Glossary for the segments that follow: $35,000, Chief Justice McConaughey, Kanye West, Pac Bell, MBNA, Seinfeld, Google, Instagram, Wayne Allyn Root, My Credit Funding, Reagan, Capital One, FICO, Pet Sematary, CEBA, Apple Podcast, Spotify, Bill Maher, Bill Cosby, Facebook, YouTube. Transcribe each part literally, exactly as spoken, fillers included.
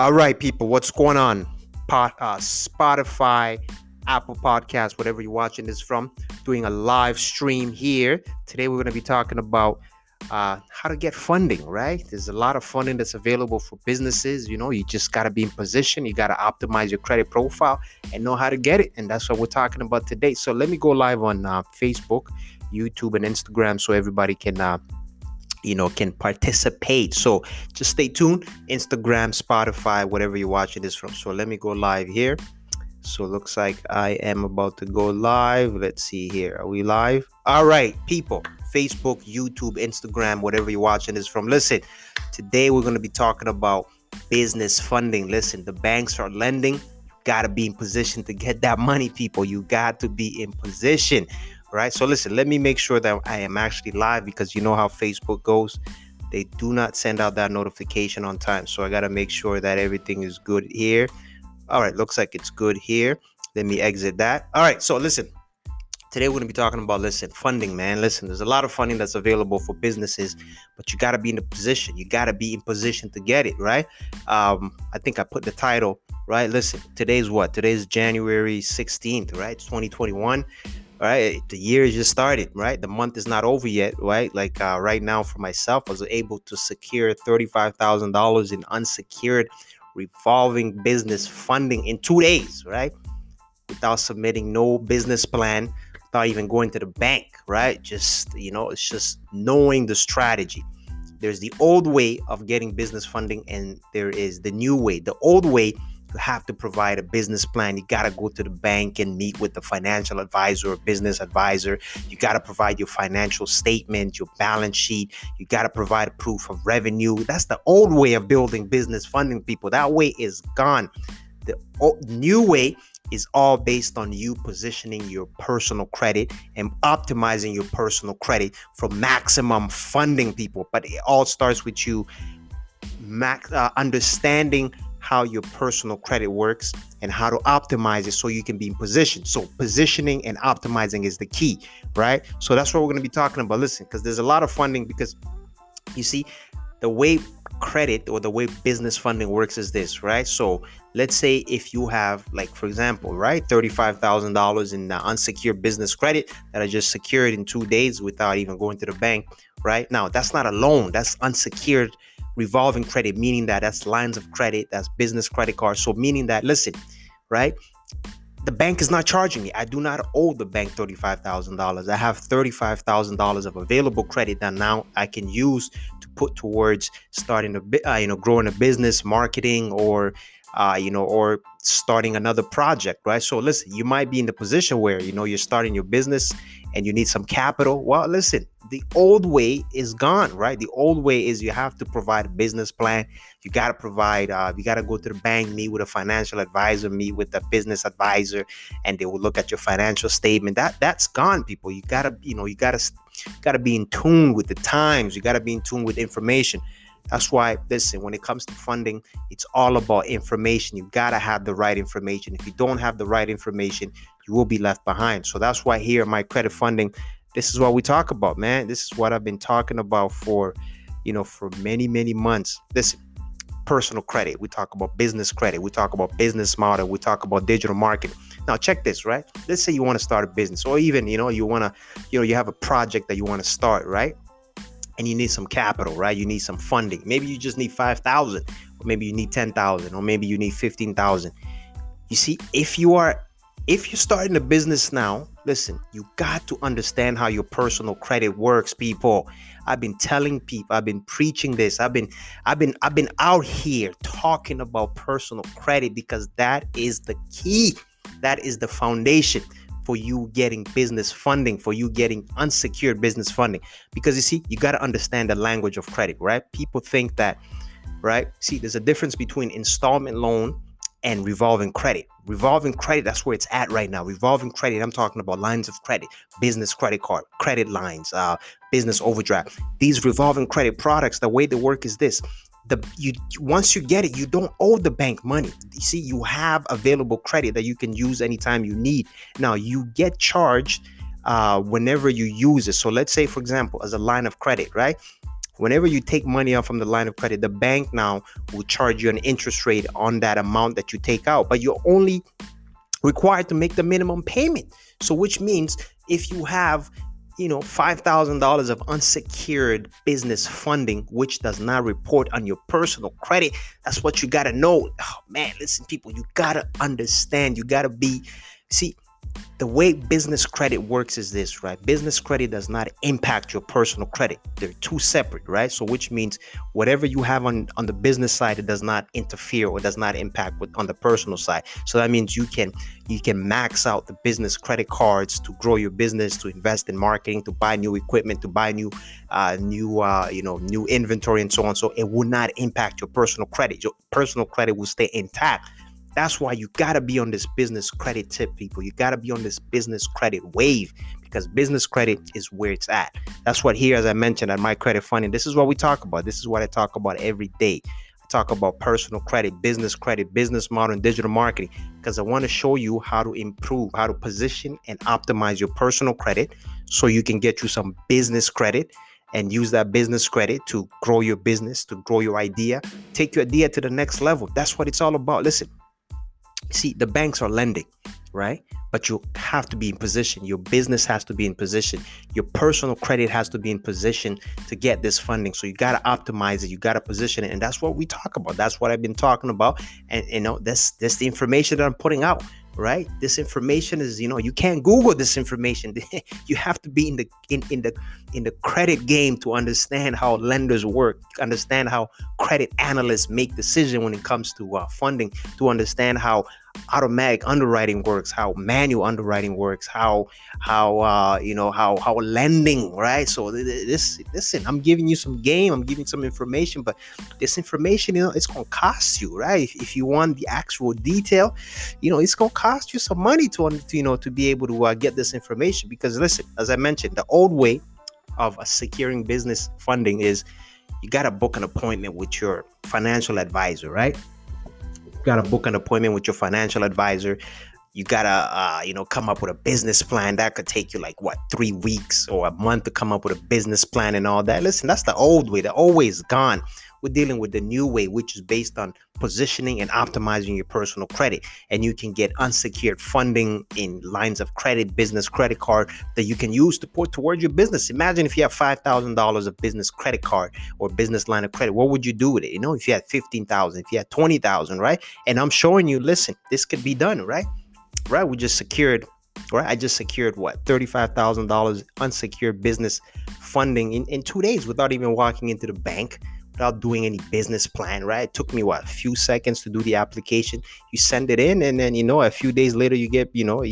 All right, people, what's going on? Pod, uh, Spotify, Apple Podcast, whatever you're watching this from, doing a live stream here. Today, we're going to be talking about uh, how to get funding, right? There's a lot of funding that's available for businesses. You know, you just got to be in position. You got to optimize your credit profile and know how to get it. And that's what we're talking about today. So let me go live on uh, Facebook, YouTube, and Instagram so everybody can uh, you know, can participate. So just stay tuned, Instagram, Spotify, whatever you're watching this from. So let me go live here. So looks like I am about to go live. Let's see here. Are we live? All right, people, Facebook, YouTube, Instagram, whatever you're watching this from. Listen, today we're going to be talking about business funding. Listen, the banks are lending. You got to be in position to get that money, people. You got to be in position. Right. So listen, let me make sure that I am actually live, because you know how Facebook goes. They do not send out that notification on time. So I got to make sure that everything is good here. All right. Looks like it's good here. Let me exit that. All right. So listen, today we're going to be talking about, listen, funding, man. Listen, there's a lot of funding that's available for businesses, but you got to be in a position. You got to be in position to get it. Right. Um, I think I put the title right. Listen, today's what? Today's January sixteenth, right? It's twenty twenty-one. All right, the year just started, right? The month is not over yet, right? Like uh, right now for myself, I was able to secure thirty-five thousand dollars in unsecured revolving business funding in two days, right? Without submitting no business plan, without even going to the bank, right? Just, you know, it's just knowing the strategy. There's the old way of getting business funding, and there is the new way. The old way, you have to provide a business plan. You got to go to the bank and meet with the financial advisor or business advisor. You got to provide your financial statement, your balance sheet. You got to provide proof of revenue. That's the old way of building business funding, people. That way is gone. The new way is all based on you positioning your personal credit and optimizing your personal credit for maximum funding, people. But it all starts with you max, uh, understanding how your personal credit works and how to optimize it so you can be in position. So positioning and optimizing is the key, right? So that's what we're going to be talking about. Listen, because there's a lot of funding, because you see the way credit or the way business funding works is this, right? So let's say if you have, like, for example, right, thirty-five thousand dollars in unsecured business credit that I just secured in two days without even going to the bank, right? Now, that's not a loan. That's unsecured revolving credit, meaning that that's lines of credit, that's business credit cards. So meaning that, listen, right, the bank is not charging me. I do not owe the bank thirty-five thousand dollars. I have thirty-five thousand dollars of available credit that now I can use to put towards starting a, uh, you know, growing a business, marketing, or, uh, you know, or starting another project, right? So listen, you might be in the position where, you know, you're starting your business and you need some capital. Well, listen, the old way is gone, right? The old way is you have to provide a business plan. You got to provide, uh, you got to go to the bank, meet with a financial advisor, meet with a business advisor, and they will look at your financial statement. That that's gone, people. You got to, you know, you got to, got to be in tune with the times. You got to be in tune with information. That's why, listen, when it comes to funding, it's all about information. You got to have the right information. If you don't have the right information, you will be left behind. So that's why here at My Credit Funding, this is what we talk about, man. This is what I've been talking about for, you know, for many, many months. Listen, personal credit. We talk about business credit. We talk about business model. We talk about digital marketing. Now, check this, right? Let's say you want to start a business, or even, you know, you want to, you know, you have a project that you want to start, right? And you need some capital, right? You need some funding. Maybe you just need five thousand, or maybe you need ten thousand, or maybe you need fifteen thousand. You see, if you are, if you're starting a business now, listen, you got to understand how your personal credit works, people. I've been telling people, I've been preaching this. I've been, I've been, I've been out here talking about personal credit, because that is the key. That is the foundation for you getting business funding, for you getting unsecured business funding. Because you see, you got to understand the language of credit, right? People think that, right? See, there's a difference between installment loan and revolving credit. Revolving credit, that's where it's at right now. Revolving credit, I'm talking about lines of credit, business credit card, credit lines, uh, business overdraft. These revolving credit products, the way they work is this. The, you, once you get it, you don't owe the bank money. You see, you have available credit that you can use anytime you need. Now, you get charged uh, whenever you use it. So let's say, for example, as a line of credit, right? Whenever you take money out from the line of credit, the bank now will charge you an interest rate on that amount that you take out, but you're only required to make the minimum payment. So which means if you have, you know, five thousand dollars of unsecured business funding, which does not report on your personal credit, that's what you got to know. Oh, man, listen, people, you got to understand. You got to be, see, the way business credit works is this, right? Business credit does not impact your personal credit. They're two separate, right? So which means whatever you have on, on the business side, it does not interfere or does not impact with on the personal side. So that means you can you can max out the business credit cards to grow your business, to invest in marketing, to buy new equipment, to buy new uh, new uh, you know new inventory and so on. So it will not impact your personal credit. Your personal credit will stay intact. That's why you got to be on this business credit tip, people. You got to be on this business credit wave, because business credit is where it's at. That's what here, as I mentioned, at My Credit Funding, this is what we talk about. This is what I talk about every day. I talk about personal credit, business credit, business model, and digital marketing, because I want to show you how to improve, how to position and optimize your personal credit so you can get you some business credit and use that business credit to grow your business, to grow your idea, take your idea to the next level. That's what it's all about. Listen. See, the banks are lending, right? But you have to be in position. Your business has to be in position. Your personal credit has to be in position to get this funding. So you got to optimize it. You got to position it. And that's what we talk about. That's what I've been talking about. And, you know, that's, that's the information that I'm putting out, right? This information is, you know, you can't Google this information. You have to be in the in, in the in the credit game to understand how lenders work, understand how credit analysts make decisions when it comes to uh, funding, to understand how automatic underwriting works, how manual underwriting works, how how uh, you know how how lending, right? So this listen, I'm giving you some game, I'm giving you some information, but this information, you know, it's gonna cost you, right? If, if you want the actual detail, you know, it's gonna cost you some money to, to you know to be able to uh, get this information. Because listen, as I mentioned, the old way of uh, securing business funding is you gotta book an appointment with your financial advisor, right? Got to book an appointment with your financial advisor. You got to, uh, you know, come up with a business plan. That could take you like, what, three weeks or a month to come up with a business plan and all that. Listen, that's the old way. The old way is gone. We're dealing with the new way, which is based on positioning and optimizing your personal credit. And you can get unsecured funding in lines of credit, business credit card that you can use to put towards your business. Imagine if you have five thousand dollars of business credit card or business line of credit, what would you do with it? You know, if you had fifteen thousand dollars, if you had twenty thousand dollars, right? And I'm showing you, listen, this could be done, right? Right, we just secured, right? I just secured what? thirty-five thousand dollars unsecured business funding in, in two days without even walking into the bank, without doing any business plan, right? It took me what, a few seconds to do the application. You send it in, and then, you know, a few days later you get, you know,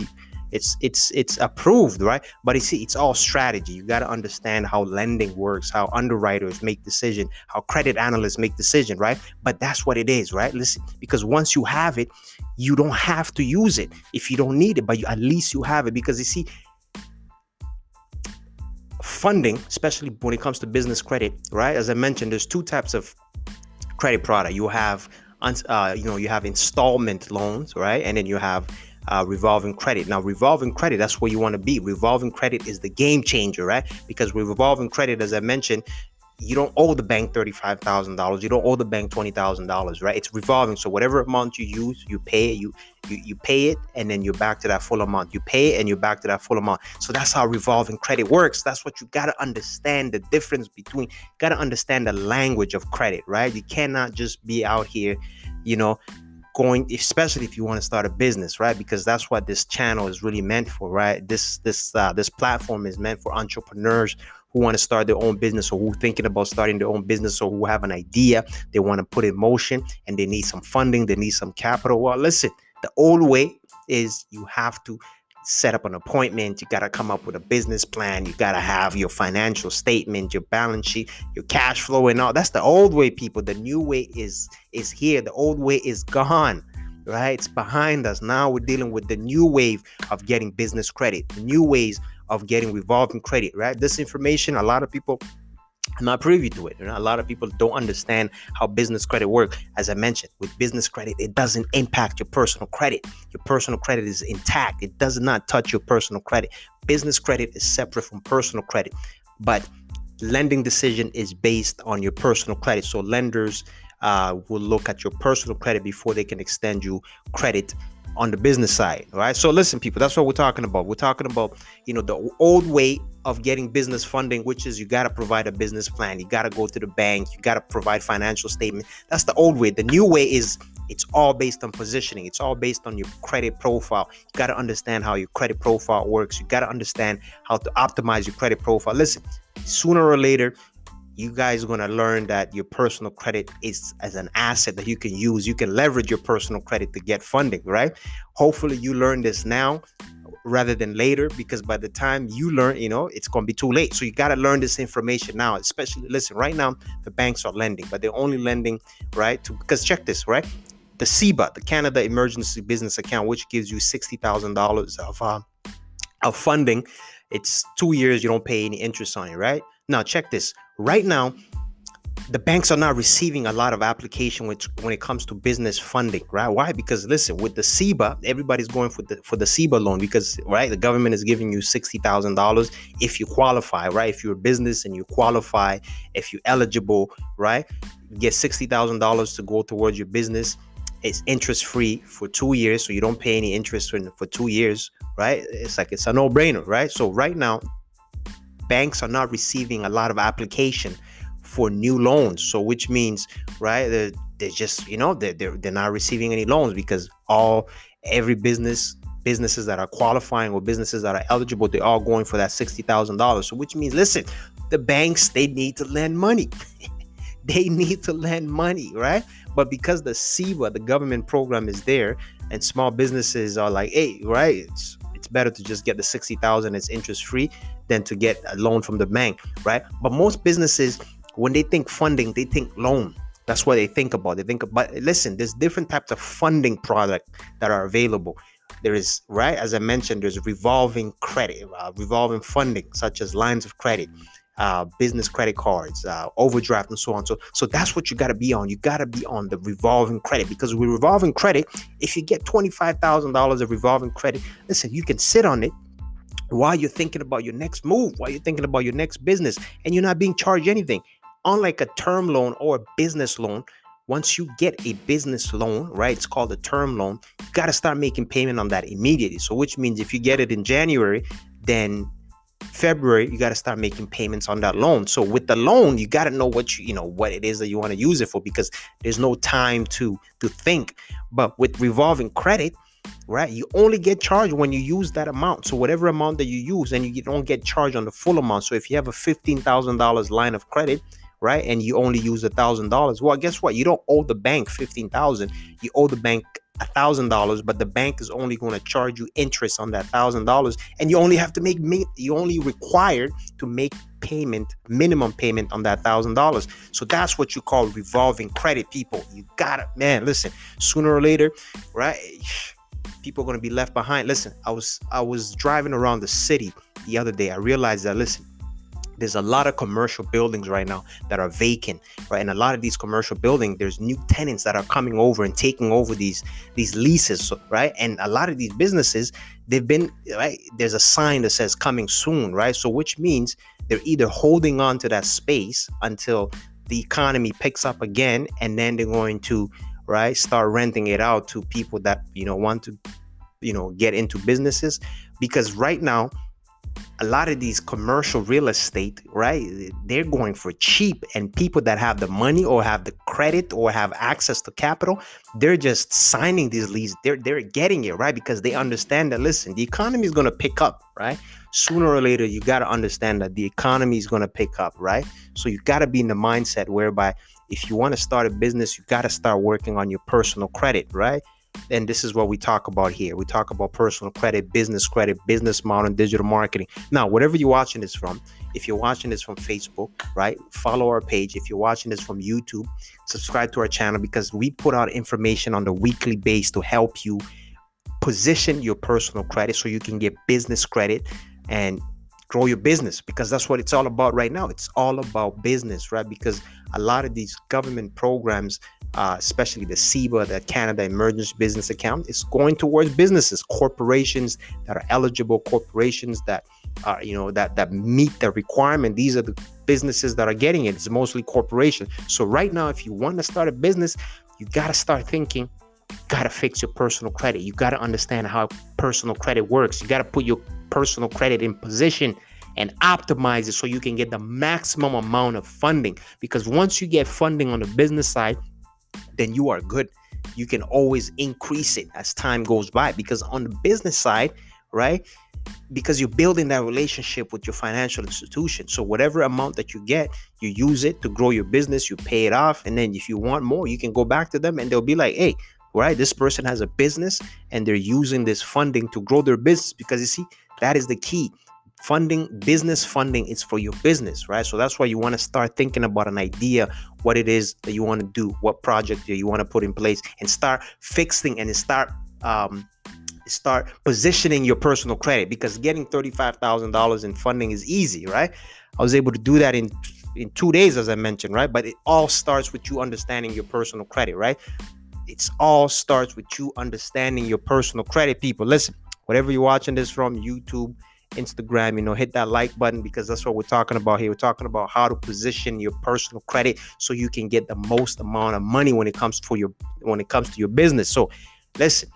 it's it's it's approved, right? But you see, it's all strategy. You got to understand how lending works, how underwriters make decision, how credit analysts make decision, right? But that's what it is, right? Listen, because once you have it, you don't have to use it if you don't need it, but you, at least you have it. Because you see, funding, especially when it comes to business credit, right? As I mentioned, there's two types of credit product. You have, uh, you know, you have installment loans, right? And then you have uh, revolving credit. Now, revolving credit, that's where you want to be. Revolving credit is the game changer, right? Because with revolving credit, as I mentioned, you don't owe the bank thirty-five thousand dollars. You don't owe the bank twenty thousand dollars, right? It's revolving. So whatever amount you use, you pay, you, you you pay it, and then you're back to that full amount. You pay it, and you're back to that full amount. So that's how revolving credit works. That's what you got to understand, the difference between, got to understand the language of credit, right? You cannot just be out here, you know, going, especially if you want to start a business, right? Because that's what this channel is really meant for, right? This, this, uh, this platform is meant for entrepreneurs who want to start their own business, or who are thinking about starting their own business, or who have an idea they want to put in motion, and they need some funding, they need some capital. Well, listen, the old way is you have to set up an appointment, you got to come up with a business plan, you got to have your financial statement, your balance sheet, your cash flow and all. That's the old way, people. The new way is is here. The old way is gone, right? It's behind us. Now we're dealing with the new wave of getting business credit, the new ways of getting revolving credit, right? This information, a lot of people are not privy to it. You know, a lot of people don't understand how business credit works. As I mentioned, with business credit, it doesn't impact your personal credit. Your personal credit is intact. It does not touch your personal credit. Business credit is separate from personal credit. But lending decision is based on your personal credit. So lenders uh, will look at your personal credit before they can extend you credit on the business side. All right. So listen, people, that's what we're talking about. We're talking about, you know, the old way of getting business funding, which is you got to provide a business plan. You got to go to the bank. You got to provide financial statement. That's the old way. The new way is it's all based on positioning. It's all based on your credit profile. You got to understand how your credit profile works. You got to understand how to optimize your credit profile. Listen, sooner or later, you guys are going to learn that your personal credit is as an asset that you can use. You can leverage your personal credit to get funding, right? Hopefully you learn this now rather than later, because by the time you learn, you know, it's going to be too late. So you got to learn this information now, especially, listen, right now, the banks are lending, but they're only lending, right? To, because check this, right? The C E B A, the Canada Emergency Business Account, which gives you sixty thousand dollars of, uh, of funding. It's two years. You don't pay any interest on it, right? Now, check this. Right now, the banks are not receiving a lot of application which, when it comes to business funding, right? Why? Because listen, with the C E B A, everybody's going for the for the C E B A loan because, right, the government is giving you sixty thousand dollars if you qualify, right? If you're a business and you qualify, if you're eligible, right, you get sixty thousand dollars to go towards your business. It's interest-free for two years, so you don't pay any interest for two years, right? It's like it's a no-brainer, right? So right now, banks are not receiving a lot of application for new loans. So which means, right, they're, they're just, you know, they're, they're, they're not receiving any loans because all, every business, businesses that are qualifying or businesses that are eligible, they're all going for that sixty thousand dollars. So which means, listen, the banks, they need to lend money. They need to lend money, right? But because the C E B A, the government program is there and small businesses are like, hey, right, it's, it's better to just get the sixty thousand dollars, it's interest-free, than to get a loan from the bank, right? But most businesses, when they think funding, they think loan. That's what they think about. They think about, listen, there's different types of funding product that are available. There is, right, as I mentioned, there's revolving credit, uh, revolving funding, such as lines of credit, uh, business credit cards, uh, overdraft, and so on. So, so that's what you got to be on. You got to be on the revolving credit, because with revolving credit, if you get twenty-five thousand dollars of revolving credit, listen, you can sit on it while you're thinking about your next move, while you're thinking about your next business, and you're not being charged anything. Unlike a term loan or a business loan, once you get a business loan, right, it's called a term loan, you got to start making payment on that immediately. So which means if you get it in January, then February, you got to start making payments on that loan. So with the loan, you got to know what you, you know, what it is that you want to use it for, because there's no time to, to think. But with revolving credit, right, you only get charged when you use that amount. So whatever amount that you use, and you don't get charged on the full amount. So if you have a fifteen thousand dollars line of credit, right, and you only use a thousand dollars, well, guess what? You don't owe the bank fifteen thousand dollars. You owe the bank a thousand dollars, but the bank is only going to charge you interest on that a thousand dollars, and you only have to make, you only required to make payment, minimum payment on that a thousand dollars. So that's what you call revolving credit, people. You got it, man. Listen, sooner or later, right, people are going to be left behind. Listen, I was I was driving around the city the other day. I realized that, listen, there's a lot of commercial buildings right now that are vacant, right? And a lot of these commercial buildings, there's new tenants that are coming over and taking over these these leases, right? And a lot of these businesses, they've been, right, there's a sign that says coming soon, right? So which means they're either holding on to that space until the economy picks up again, and then they're going to, right, start renting it out to people that, you know, want to, you know, get into businesses. Because right now, a lot of these commercial real estate, right, they're going for cheap, and people that have the money or have the credit or have access to capital, they're just signing these leases. They're, they're getting it, right, because they understand that, listen, the economy is going to pick up, right? Sooner or later, you got to understand that the economy is going to pick up, right? So you got to be in the mindset whereby if you want to start a business, you got to start working on your personal credit, right? And this is what we talk about here. We talk about personal credit, business credit, business model, and digital marketing. Now, whatever you're watching this from, if you're watching this from Facebook, right, follow our page. If you're watching this from YouTube, subscribe to our channel, because we put out information on a weekly basis to help you position your personal credit so you can get business credit and grow your business, because that's what it's all about right now. It's all about business, right? Because a lot of these government programs, uh, especially the C E B A, the Canada Emergency Business Account, is going towards businesses, corporations that are eligible, corporations that uh, you know, that that meet the requirement. These are the businesses that are getting it. It's mostly corporations. So right now, if you want to start a business, you got to start thinking, you got to fix your personal credit. You got to understand how personal credit works. You got to put your personal credit in position and optimize it so you can get the maximum amount of funding. Because once you get funding on the business side, then you are good. You can always increase it as time goes by, because on the business side, right, because you're building that relationship with your financial institution. So whatever amount that you get, you use it to grow your business, you pay it off. And then if you want more, you can go back to them and they'll be like, hey, right, this person has a business and they're using this funding to grow their business. Because you see, that is the key. Funding, business funding is for your business, right? So that's why you want to start thinking about an idea, what it is that you want to do, what project you want to put in place, and start fixing and start um, start positioning your personal credit. Because getting thirty-five thousand dollars in funding is easy, right? I was able to do that in in two days, as I mentioned, right? But it all starts with you understanding your personal credit, right? It's all starts with you understanding your personal credit, people. Listen, whatever you're watching this from, YouTube, Instagram, you know, hit that like button, because that's what we're talking about here. We're talking about how to position your personal credit so you can get the most amount of money when it comes for your when it comes to your business. So listen,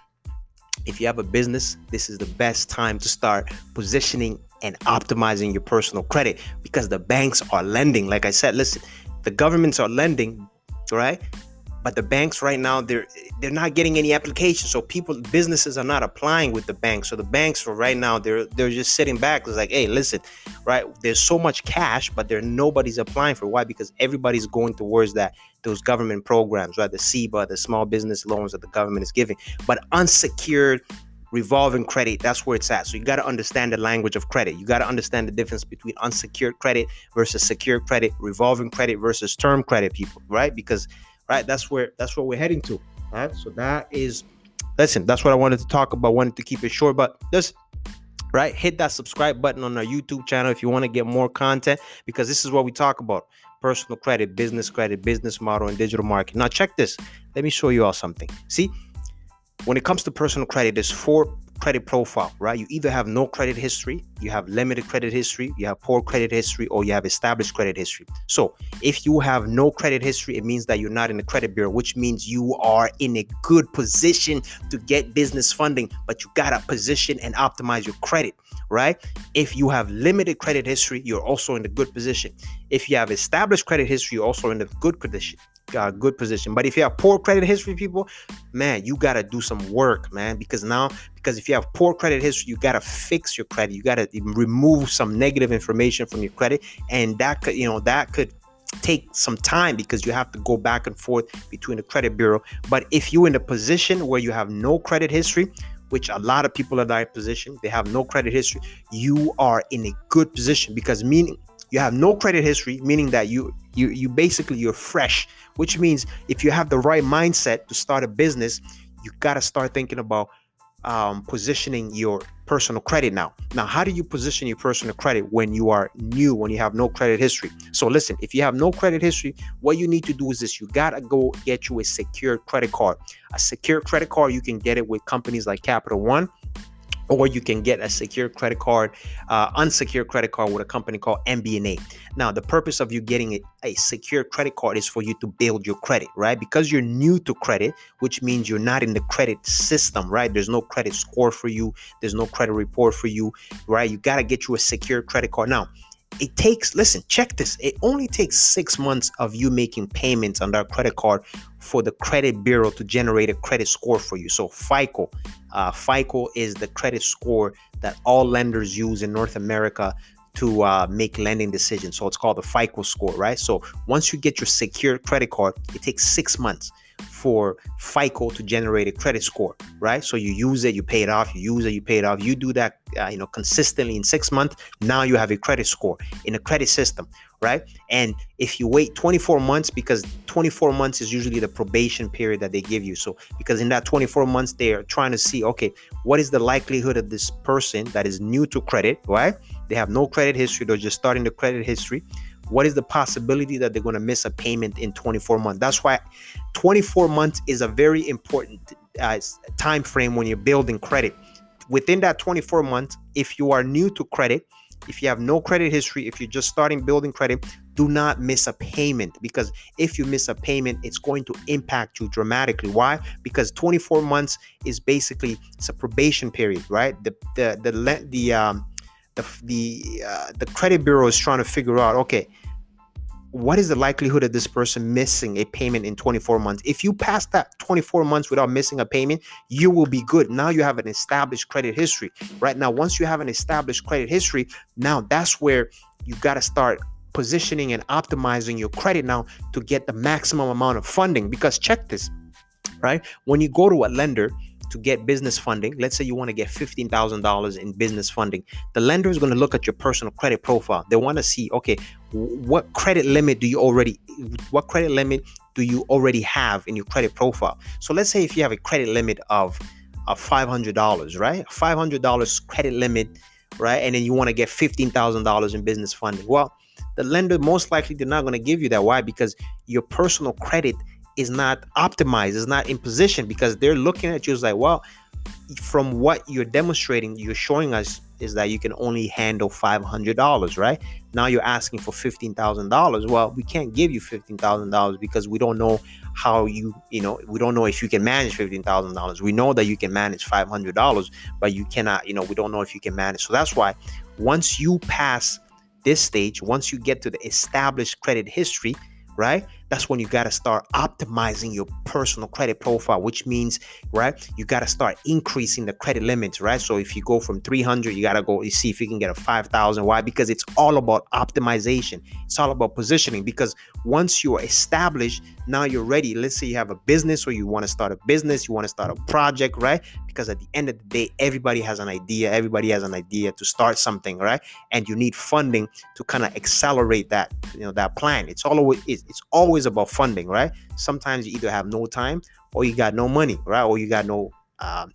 if you have a business, this is the best time to start positioning and optimizing your personal credit, because the banks are lending. Like I said, listen, the governments are lending, right? But the banks right now, they're they're not getting any applications. So people, businesses are not applying with the banks. So the banks are right now, they're they're just sitting back. It's like, hey, listen, right? There's so much cash, but there nobody's applying for it. Why? Because everybody's going towards that those government programs, right? The C E B A, the small business loans that the government is giving. But unsecured revolving credit, that's where it's at. So you got to understand the language of credit. You got to understand the difference between unsecured credit versus secured credit, revolving credit versus term credit, people, right? Because right, that's where that's where we're heading to. All right, so that is, listen, that's what I wanted to talk about. Wanted to keep it short, but just right, hit that subscribe button on our YouTube channel if you want to get more content, because this is what we talk about: personal credit, business credit, business model, and digital marketing. Now check this. Let me show you all something. See, when it comes to personal credit, there's four credit profile, right? You either have no credit history, you have limited credit history, you have poor credit history, or you have established credit history. So if you have no credit history, it means that you're not in the credit bureau, which means you are in a good position to get business funding, but you gotta position and optimize your credit, right? If you have limited credit history, you're also in a good position. If you have established credit history, you're also in a good condition. Uh, good position. But if you have poor credit history, people, man, you got to do some work, man, because now because if you have poor credit history, you got to fix your credit. You got to remove some negative information from your credit, and that could, you know, that could take some time, because you have to go back and forth between the credit bureau. But if you're in a position where you have no credit history, which a lot of people are in that position, they have no credit history, you are in a good position, because meaning you have no credit history, meaning that you you you basically you're fresh, which means if you have the right mindset to start a business, you got to start thinking about um, positioning your personal credit now. Now, how do you position your personal credit when you are new, when you have no credit history? So listen, if you have no credit history, what you need to do is this. You got to go get you a secured credit card. A secured credit card, you can get it with companies like Capital One. Or you can get a secure credit card, uh, unsecured credit card with a company called M B N A. Now, the purpose of you getting a, a secure credit card is for you to build your credit, right? Because you're new to credit, which means you're not in the credit system, right? There's no credit score for you. There's no credit report for you, right? You got to get you a secure credit card. Now, it takes, listen, check this. It only takes six months of you making payments on that credit card for the credit bureau to generate a credit score for you. So FICO, uh, FICO is the credit score that all lenders use in North America to uh, make lending decisions. So it's called the FICO score, right? So once you get your secure credit card, it takes six months for FICO to generate a credit score, right? So you use it, you pay it off, you use it, you pay it off. You do that, uh, you know, consistently in six months. Now you have a credit score in a credit system, right? And if you wait twenty-four months, because twenty-four months is usually the probation period that they give you. So because in that twenty-four months, they are trying to see, okay, what is the likelihood of this person that is new to credit, right? They have no credit history. They're just starting the credit history. What is the possibility that they're going to miss a payment in twenty-four months? That's why twenty-four months is a very important uh, time frame when you're building credit. Within that twenty-four months, if you are new to credit, If you have no credit history, if you're just starting building credit, do not miss a payment, because if you miss a payment, it's going to impact you dramatically. Why? Because twenty-four months is basically, it's a probation period, right? The the the the um the the, uh, the credit bureau is trying to figure out, okay, what is the likelihood of this person missing a payment in twenty-four months? If you pass that twenty-four months without missing a payment, you will be good. Now you have an established credit history, right? Now, once you have an established credit history, now that's where you got to start positioning and optimizing your credit now to get the maximum amount of funding. Because check this, right? When you go to a lender to get business funding, let's say you want to get fifteen thousand dollars in business funding, the lender is going to look at your personal credit profile. They want to see, okay, what credit limit do you already, what credit limit do you already have in your credit profile? So let's say if you have a credit limit of, of five hundred dollars, right? five hundred dollars credit limit, right? And then you want to get fifteen thousand dollars in business funding. Well, the lender most likely they're not going to give you that. Why? Because your personal credit is not optimized, is not in position, because they're looking at you as like, well, from what you're demonstrating, you're showing us is that you can only handle five hundred dollars, right? Now you're asking for fifteen thousand dollars. Well, we can't give you fifteen thousand dollars because we don't know how you, you know, we don't know if you can manage fifteen thousand dollars. We know that you can manage five hundred dollars, but you cannot, you know, we don't know if you can manage. So that's why once you pass this stage, once you get to the established credit history, right? That's when you got to start optimizing your personal credit profile, which means, right, you got to start increasing the credit limits, right? So if you go from three hundred, you got to go, you see if you can get a five thousand. Why? Because it's all about optimization. It's all about positioning, because once you're established, now you're ready. Let's say you have a business or you want to start a business, you want to start a project, right? Because at the end of the day, everybody has an idea. Everybody has an idea to start something, right? And you need funding to kind of accelerate that, you know, that plan. It's always, it's always about funding, right? Sometimes you either have no time or you got no money, right? Or you got no, um,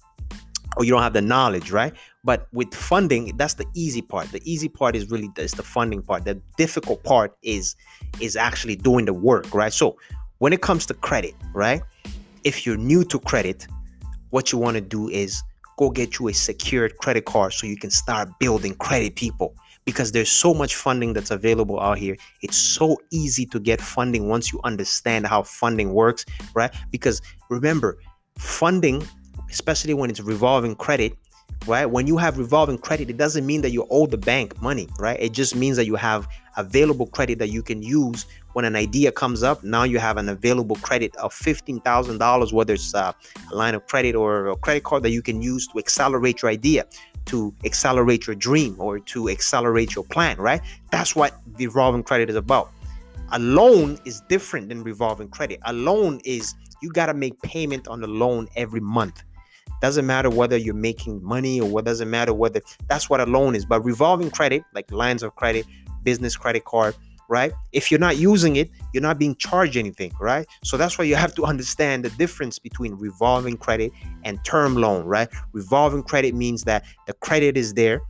or you don't have the knowledge, right? But with funding, that's the easy part. The easy part is really, is the funding part. The difficult part is, is actually doing the work, right? So when it comes to credit, right? If you're new to credit, what you want to do is go get you a secured credit card so you can start building credit, people, because there's so much funding that's available out here. It's so easy to get funding once you understand how funding works, right? Because remember, funding, especially when it's revolving credit, right? When you have revolving credit, it doesn't mean that you owe the bank money, right? It just means that you have available credit that you can use. When an idea comes up, now you have an available credit of fifteen thousand dollars, whether it's a line of credit or a credit card that you can use to accelerate your idea, to accelerate your dream, or to accelerate your plan, right? That's what revolving credit is about. A loan is different than revolving credit. A loan is, you got to make payment on the loan every month. Doesn't matter whether you're making money or what, doesn't matter whether, that's what a loan is. But revolving credit, like lines of credit, business credit card, right? If you're not using it, you're not being charged anything, right? So that's why you have to understand the difference between revolving credit and term loan, right? Revolving credit means that the credit is there.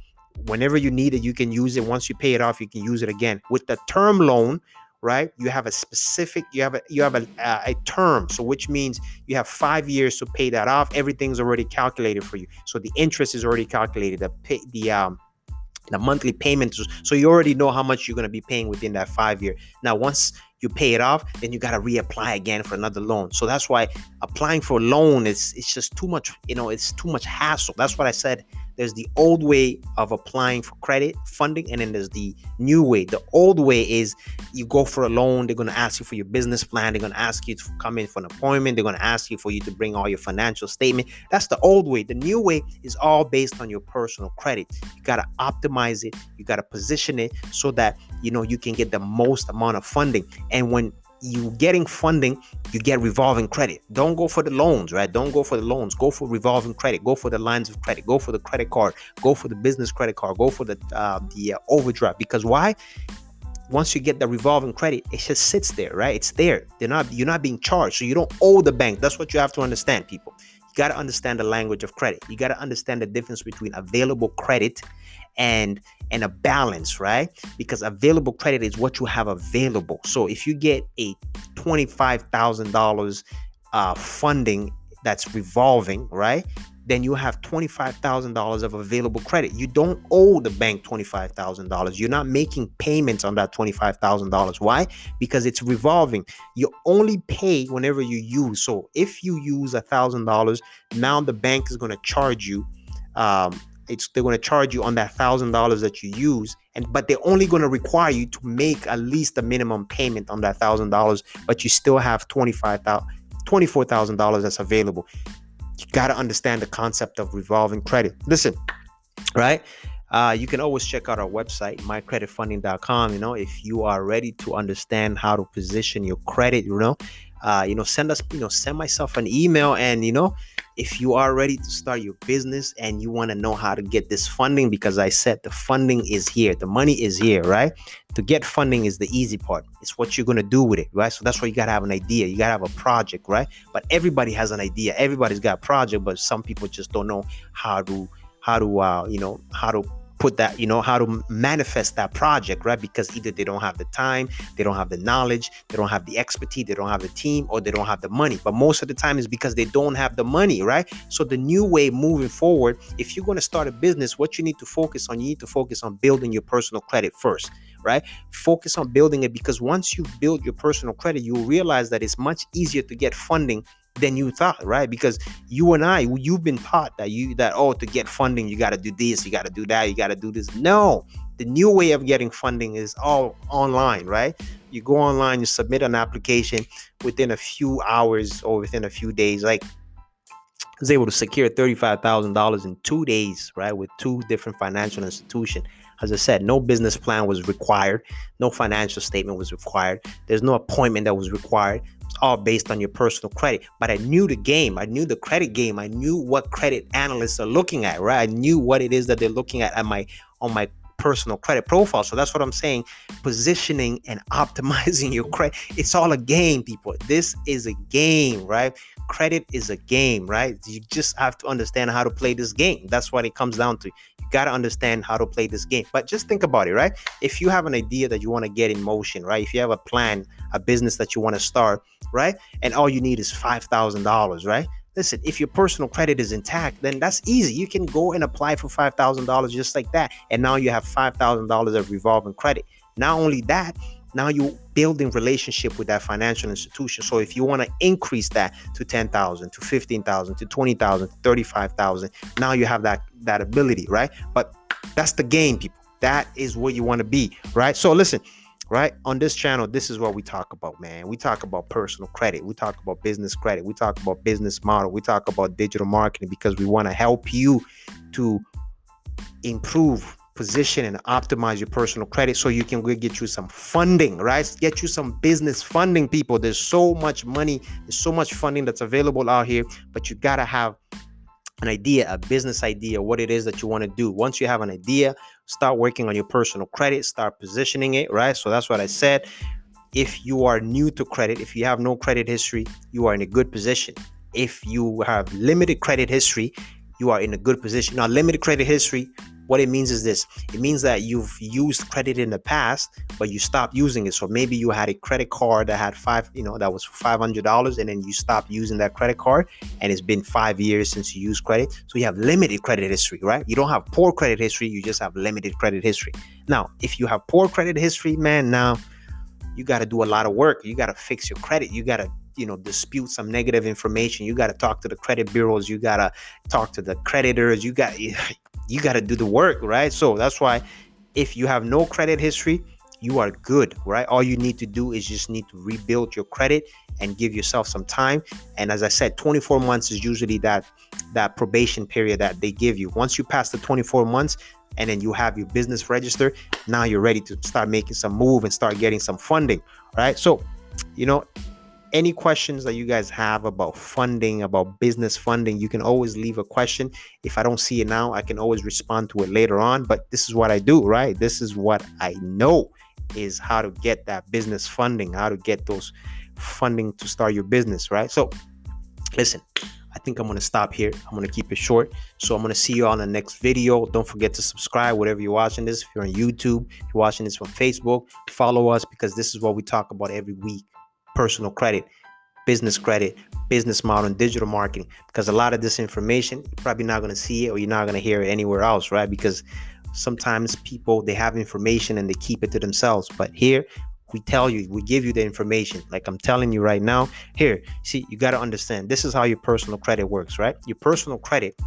Whenever you need it, you can use it. Once you pay it off, you can use it again. With the term loan, right, you have a specific, you have a, you have a, a term. So which means you have five years to pay that off. Everything's already calculated for you. So the interest is already calculated. The pay, the, um, the monthly payments. So you already know how much you're going to be paying within that five year. Now, once you pay it off, then you got to reapply again for another loan. So that's why applying for a loan is, it's just too much, you know, it's too much hassle. That's what I said. There's the old way of applying for credit funding, and then there's the new way. The old way is you go for a loan. They're going to ask you for your business plan. They're going to ask you to come in for an appointment. They're going to ask you for you to bring all your financial statement. That's the old way. The new way is all based on your personal credit. You got to optimize it. You got to position it so that, you know, you can get the most amount of funding. And when you're getting funding, you get revolving credit. Don't go for the loans, right? Don't go for the loans. Go for revolving credit. Go for the lines of credit. Go for the credit card. Go for the business credit card. Go for the uh, the uh, overdraft. Because why? Once you get the revolving credit, it just sits there, right? It's there. They're not. You're not being charged, so you don't owe the bank. That's what you have to understand, people. You got to understand the language of credit. You got to understand the difference between available credit and and a balance, right? Because available credit is what you have available. So if you get a twenty-five thousand dollars uh funding that's revolving, right, then you have twenty-five thousand dollars of available credit. You don't owe the bank twenty-five thousand dollars. You're not making payments on that twenty-five thousand dollars. Why? Because it's revolving. You only pay whenever you use. So if you use one thousand dollars, now the bank is going to charge you. Um, it's they're going to charge you on that one thousand dollars that you use. And but they're only going to require you to make at least a minimum payment on that one thousand dollars. But you still have twenty-five thousand dollars, twenty-four thousand dollars that's available. You got to understand the concept of revolving credit. Listen, right? Uh, you can always check out our website, my credit funding dot com. You know, if you are ready to understand how to position your credit, you know, uh, you know, send us, you know, send myself an email. And, you know, if you are ready to start your business and you want to know how to get this funding, because I said the funding is here, the money is here, right? To get funding is the easy part. It's what you're going to do with it, right? So that's why you got to have an idea. You got to have a project, right? But everybody has an idea. Everybody's got a project, but some people just don't know how to, how to, uh, you know, how to put that, you know, how to manifest that project, right? Because either they don't have the time, they don't have the knowledge, they don't have the expertise, they don't have the team, or they don't have the money. But most of the time is because they don't have the money, right? So the new way moving forward, if you're going to start a business, what you need to focus on, you need to focus on building your personal credit first, right? Focus on building it, because once you build your personal credit, you'll realize that it's much easier to get funding than you thought, right? Because you and I, you've been taught that you that oh, to get funding, you got to do this, you got to do that, you got to do this. No, the new way of getting funding is all online, right? You go online, you submit an application within a few hours or within a few days. Like, I was able to secure thirty-five thousand dollars in two days, right? With two different financial institutions. As I said, no business plan was required. No financial statement was required. There's no appointment that was required. It's all based on your personal credit. But I knew the game. I knew the credit game. I knew what credit analysts are looking at, right? I knew what it is that they're looking at at my on my personal credit profile. So that's what I'm saying. Positioning and optimizing your credit. It's all a game, people. This is a game, right? Credit is a game, right? You just have to understand how to play this game. That's what it comes down to. You got to understand how to play this game. But just think about it, right? If you have an idea that you want to get in motion, right? If you have a plan, a business that you want to start, right? And all you need is five thousand dollars, right? Listen, if your personal credit is intact, then that's easy. You can go and apply for five thousand dollars just like that. And now you have five thousand dollars of revolving credit. Not only that, now you're building relationship with that financial institution. So if you want to increase that to ten thousand, to fifteen thousand, to twenty thousand, to thirty-five thousand, now you have that, that ability, right? But that's the game, people. That is where you want to be, right? So listen, right? On this channel, this is what we talk about, man. We talk about personal credit. We talk about business credit. We talk about business model. We talk about digital marketing, because we want to help you to improve, position, and optimize your personal credit so you can get you some funding, right? Get you some business funding, people. There's so much money, there's so much funding that's available out here, but you gotta have an idea, a business idea, what it is that you want to do. Once you have an idea, start working on your personal credit, start positioning it, right? So that's what I said. If you are new to credit, if you have no credit history, you are in a good position. If you have limited credit history, you are in a good position. Now, limited credit history, what it means is this. It means that you've used credit in the past, but you stopped using it. So maybe you had a credit card that had five, you know, that was five hundred dollars, and then you stopped using that credit card, and it's been five years since you used credit. So you have limited credit history, right? You don't have poor credit history. You just have limited credit history. Now, if you have poor credit history, man, now you got to do a lot of work. You got to fix your credit. You got to, you know, dispute some negative information. You got to talk to the credit bureaus. You got to talk to the creditors. You got you, You got to do the work, right? So that's why if you have no credit history, you are good, right? All you need to do is just need to rebuild your credit and give yourself some time. And as I said, twenty-four months is usually that that probation period that they give you. Once you pass the twenty-four months and then you have your business registered, now you're ready to start making some move and start getting some funding, right? So, you know, any questions that you guys have about funding, about business funding, you can always leave a question. If I don't see it now, I can always respond to it later on. But this is what I do, right? This is what I know, is how to get that business funding, how to get those funding to start your business, right? So listen, I think I'm going to stop here. I'm going to keep it short. So I'm going to see you on the next video. Don't forget to subscribe, whatever you're watching this. If you're on YouTube, if you're watching this from Facebook, follow us, because this is what we talk about every week. Personal credit, business credit, business model, and digital marketing, because a lot of this information, you're probably not going to see it, or you're not going to hear it anywhere else, right? Because sometimes people, they have information and they keep it to themselves. But here, we tell you, we give you the information. Like I'm telling you right now, here, see, you got to understand, this is how your personal credit works, right? Your personal credit